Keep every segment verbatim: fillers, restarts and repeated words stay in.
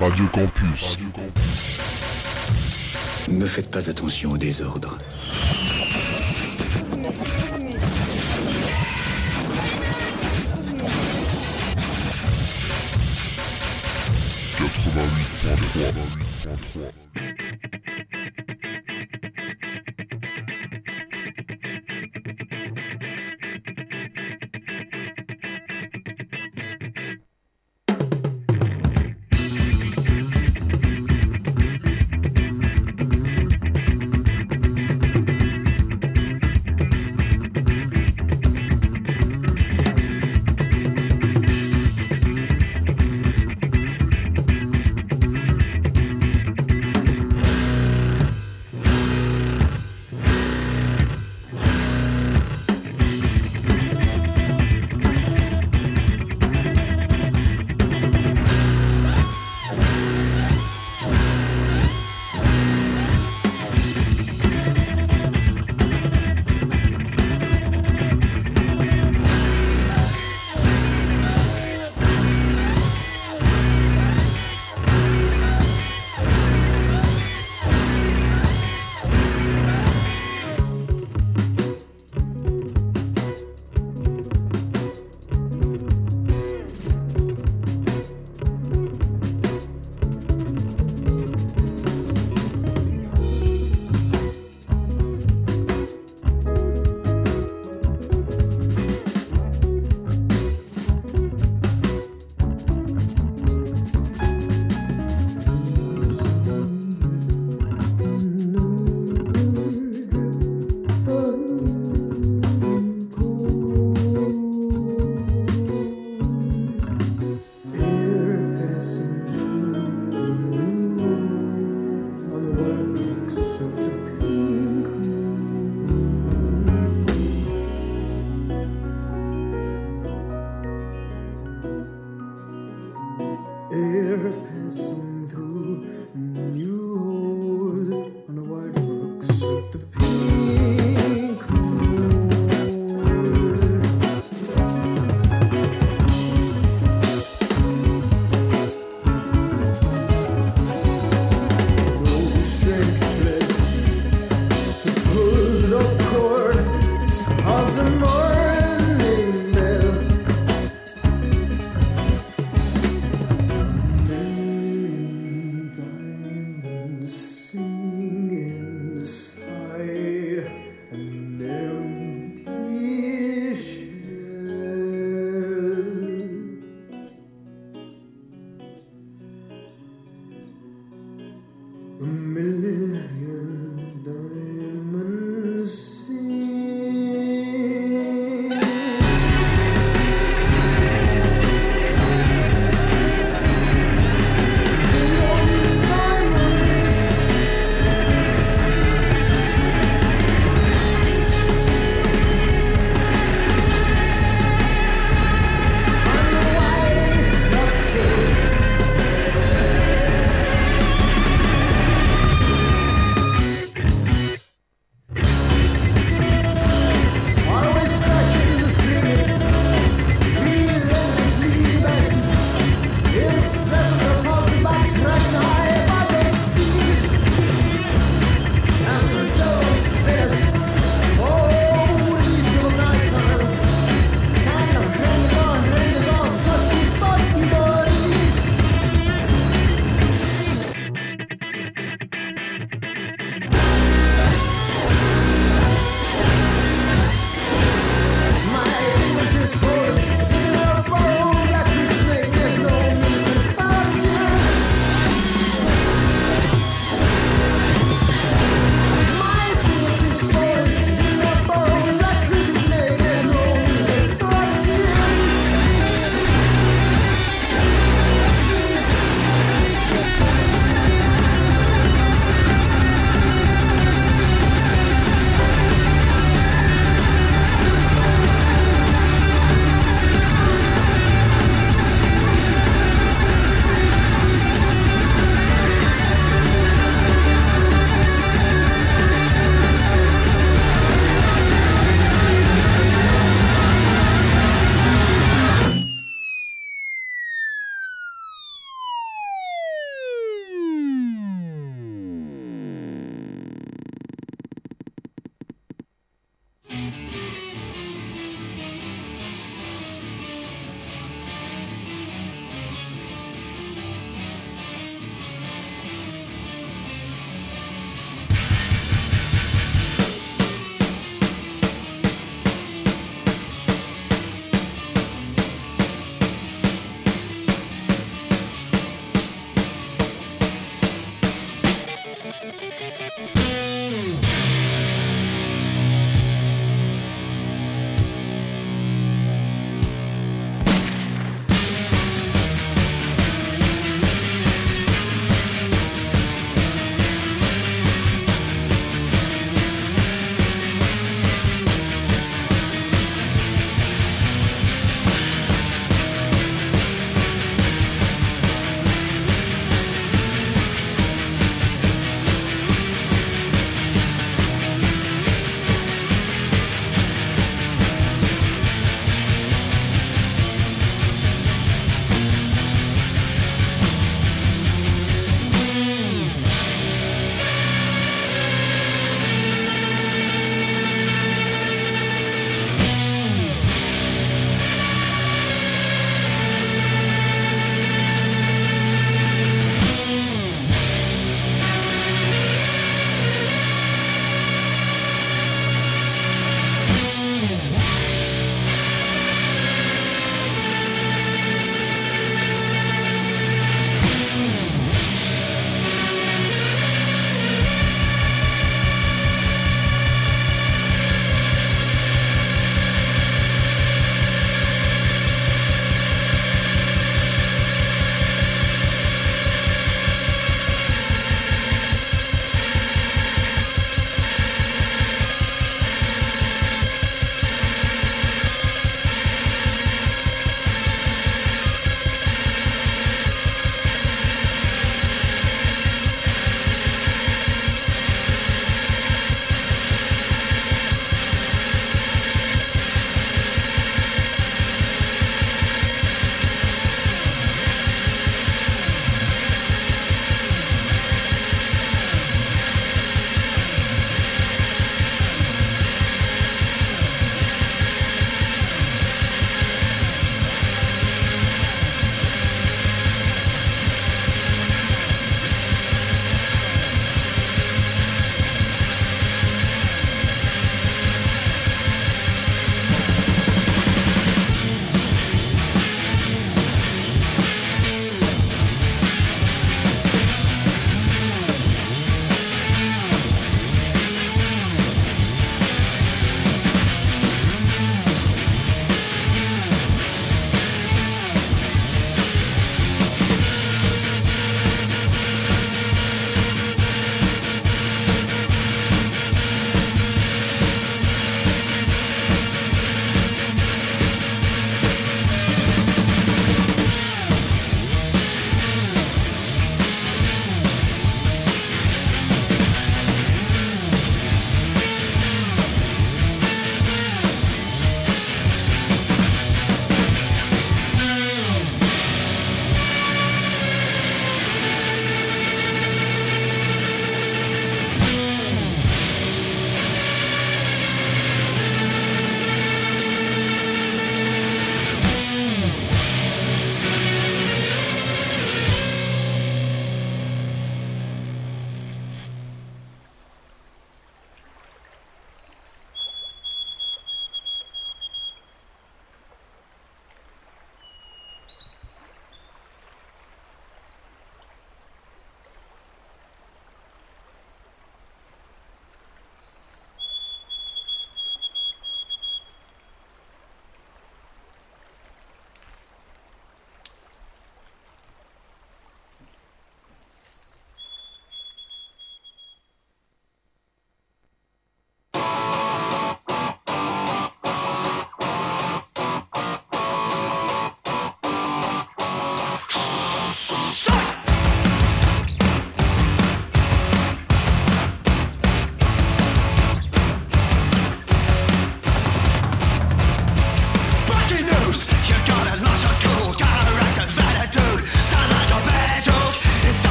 Radio Campus. Ne faites pas attention au désordre. quatre-vingt-huit virgule trois.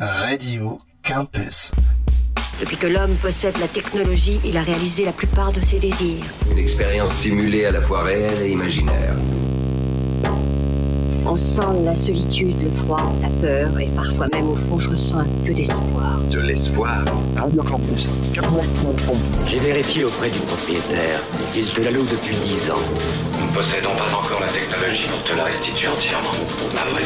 Radio Campus. Depuis que l'homme possède la technologie, il a réalisé la plupart de ses désirs. Une expérience simulée à la fois réelle et imaginaire. On sent la solitude, le froid, la peur, et parfois même au fond, je ressens un peu d'espoir. De l'espoir? Radio Campus. J'ai vérifié auprès du propriétaire. Il te la loue depuis dix ans. Nous ne possédons pas encore la technologie pour te la restituer entièrement. Après.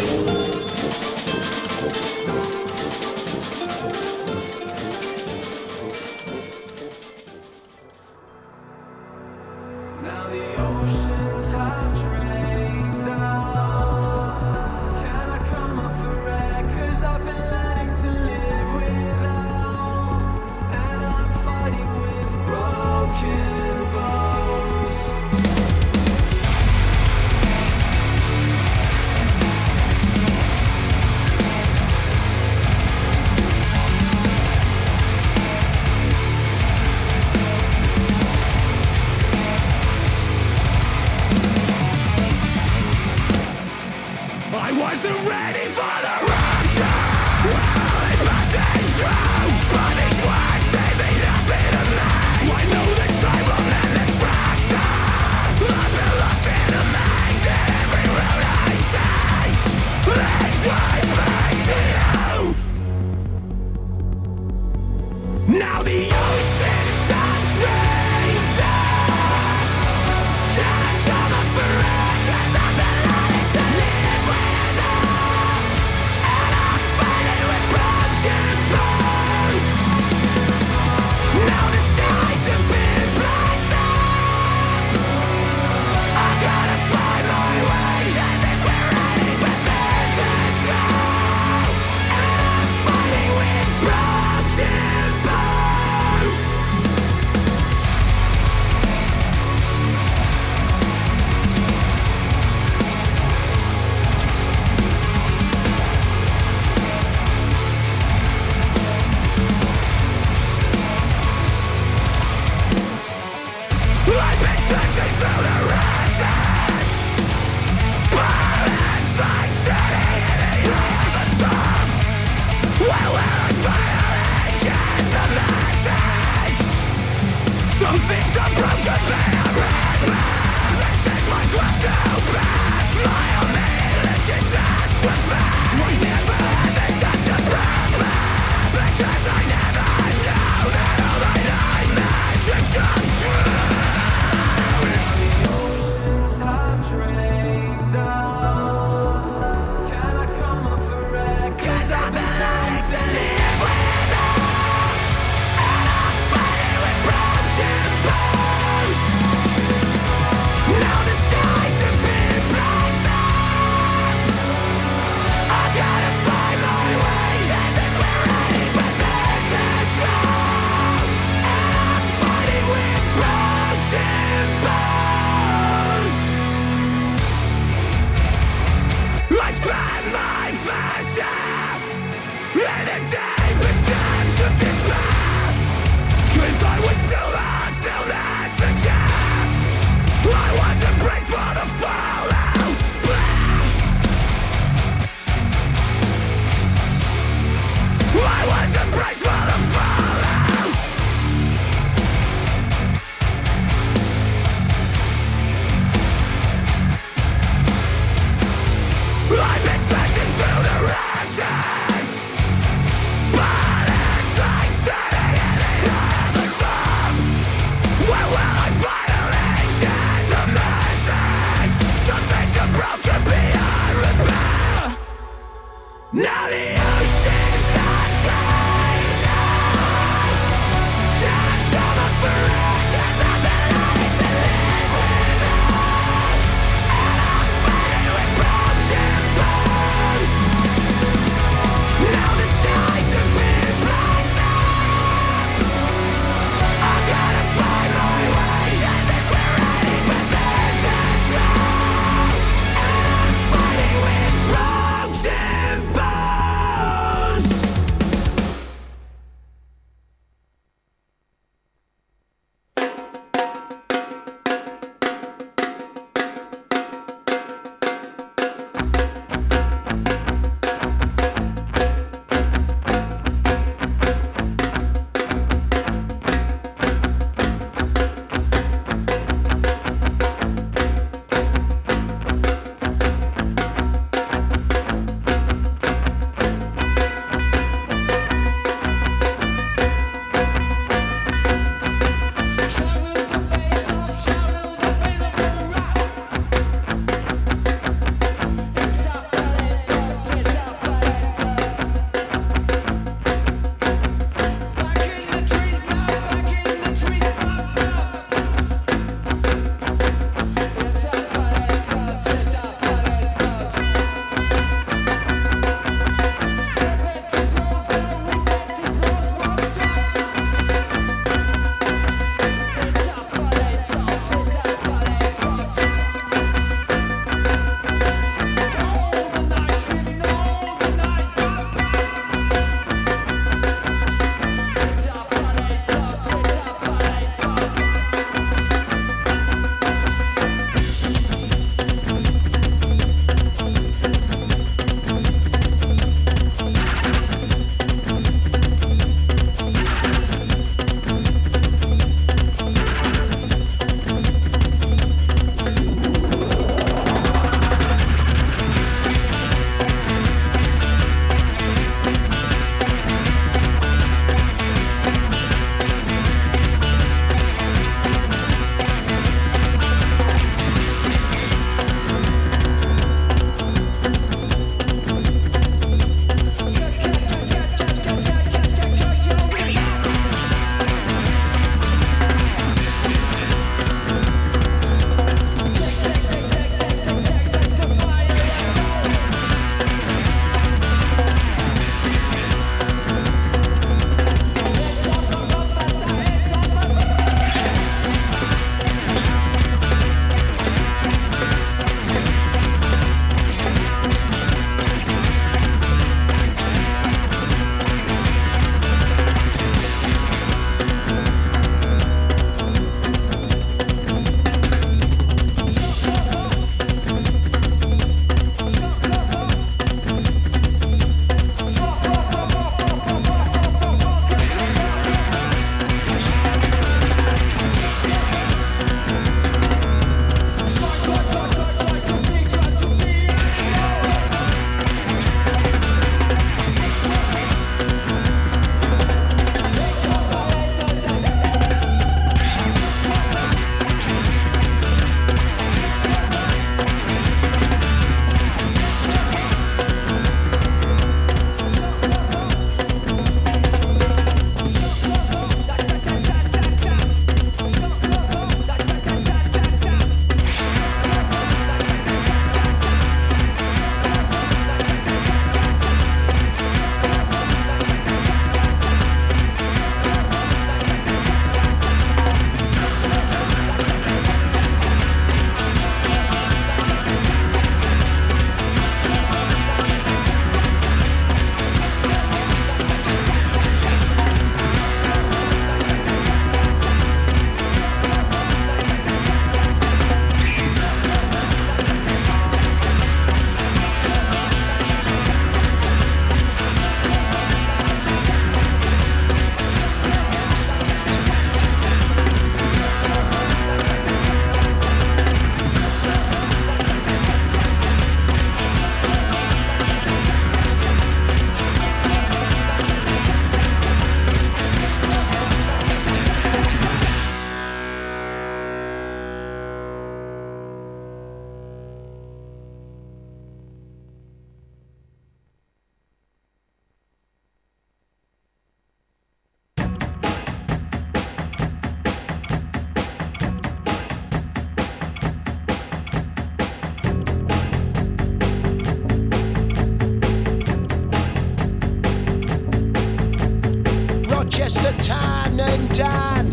just a time and done.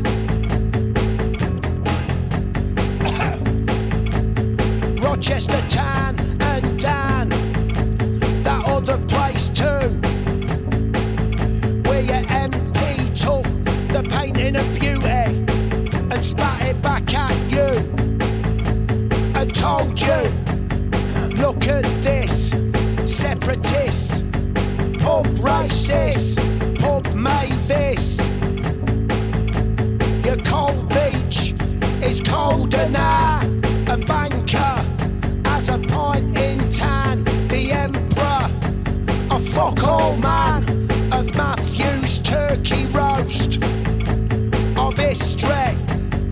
Rochester time and done. That other place too, where your M P took the painting of beauty and spat it back at you and told you, look at this, separatists, pub racists, pub Mavis. Your cold beach is colder now, and Banker has a pint in tan. The Emperor, a fuck all man of Matthew's turkey roast, of history,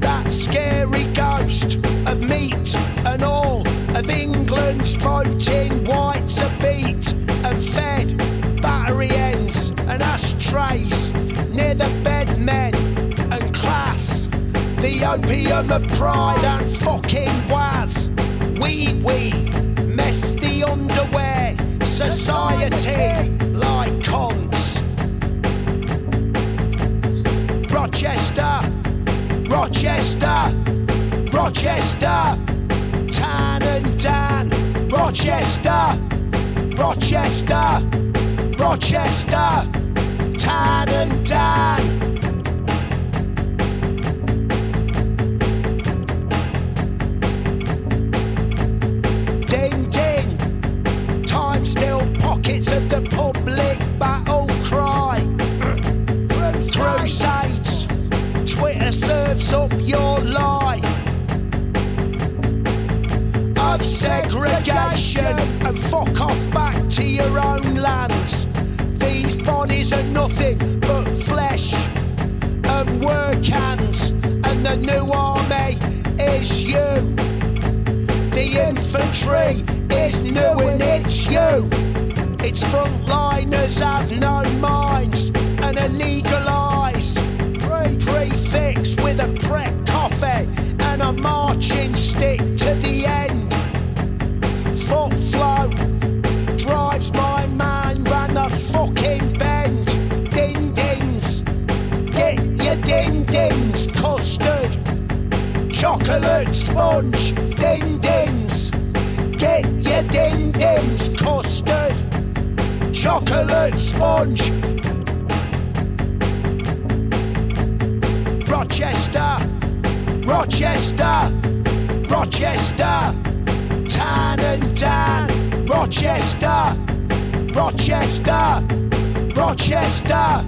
that scary ghost of meat and all of England's voting whites of feet and fed battery ends and ashtrays near the bed men and class, the opium of pride and fucking was. Wee wee, mess the underwear, society like cons. Rochester, Rochester, Rochester. Tan and Dan, Rochester, Rochester, Rochester, Tan and Dan. Ding ding, time still pockets of the public battle cry. Crusades, Twitter serves up your lie of segregation and fuck off back to your own lands. These bodies are nothing but flesh and work hands, and the new army is you. The infantry is new and it's you. Its frontliners have no minds and are legalised. Prefix with a prep coffee and a marching stick to the end. Foot flow drives my man round the fucking bend. Ding dings, get your ding dings. Custard, chocolate sponge. Ding dings, get your ding dings. Custard, chocolate sponge. Rochester, Rochester, Rochester. Tan and Dan, Rochester, Rochester, Rochester,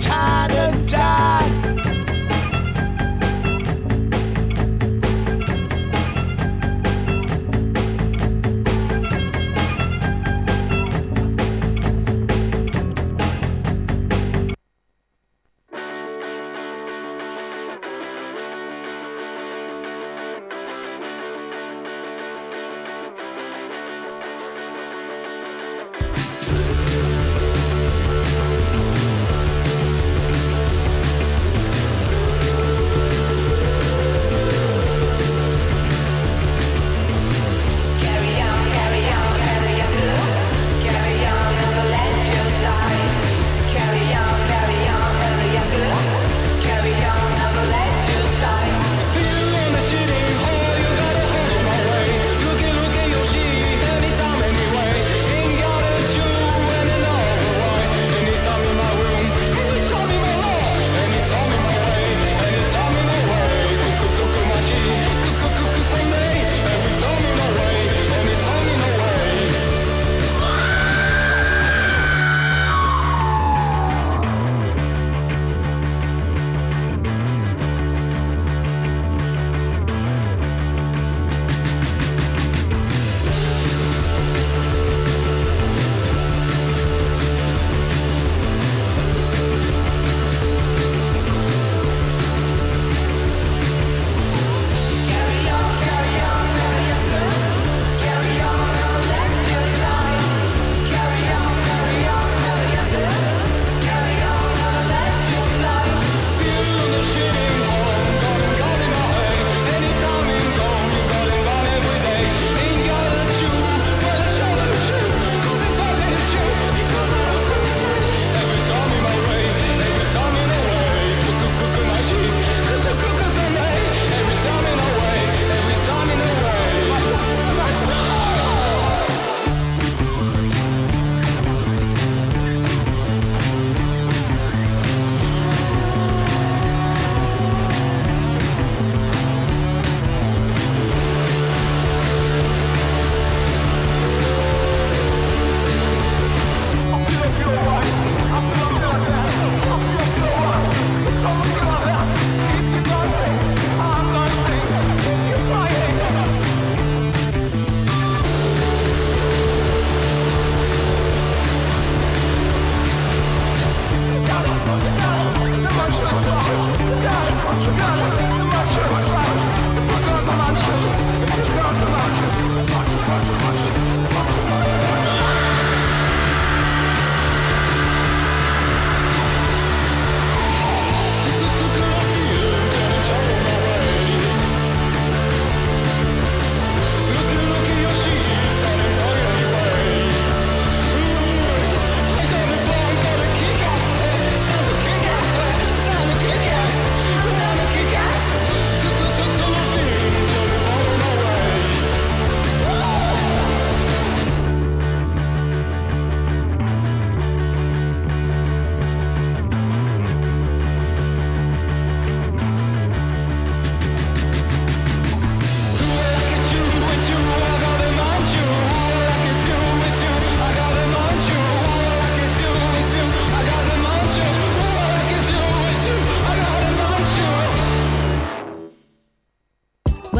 Tan and Dan.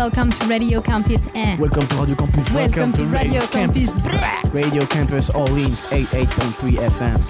Welcome to Radio Campus Orléans. Welcome to Radio Campus. Welcome, Welcome to, to Radio, Radio Campus. Campus. Radio Campus Orléans eighty-eight point three F M.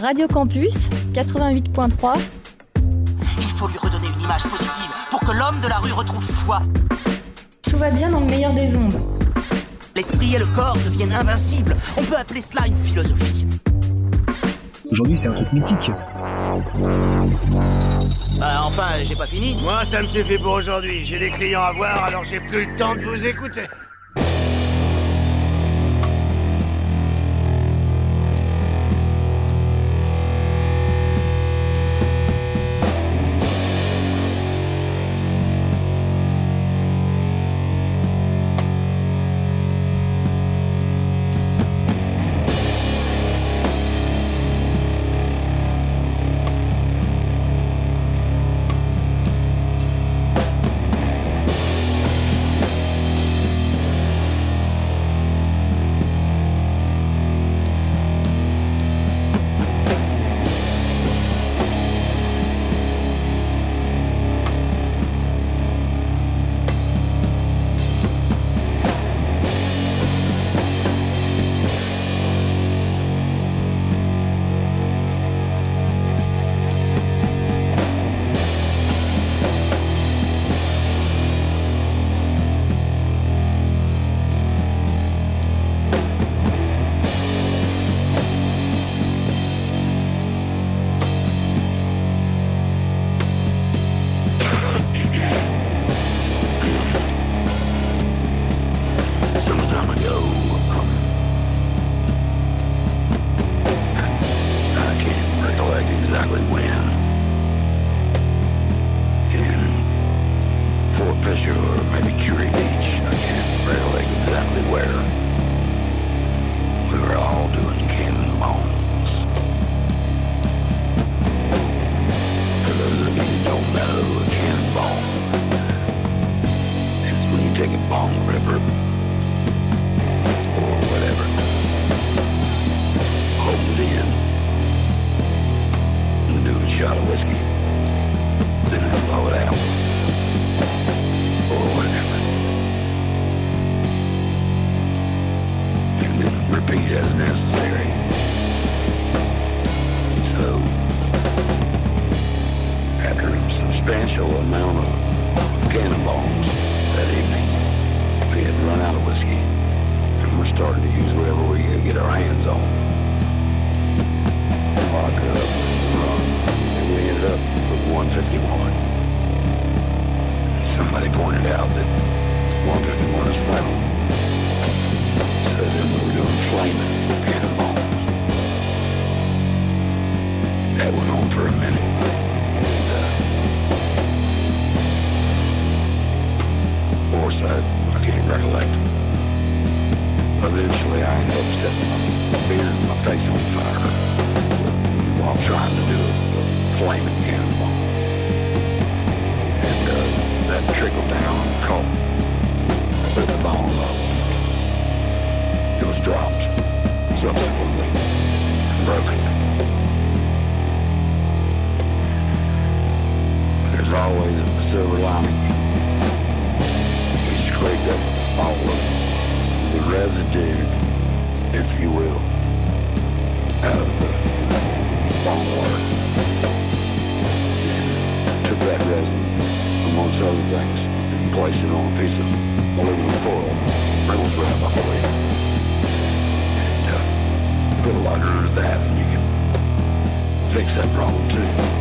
Radio Campus quatre-vingt-huit point trois. Il faut lui redonner une image positive pour que l'homme de la rue retrouve foi. Tout va bien dans le meilleur des ondes. L'esprit et le corps deviennent invincibles. On peut appeler cela une philosophie. Aujourd'hui, c'est un truc mythique. Bah, enfin, j'ai pas fini. Moi, ça me suffit pour aujourd'hui. J'ai des clients à voir, alors j'ai plus le temps de vous écouter. Put a lot under that, and you can fix that problem too.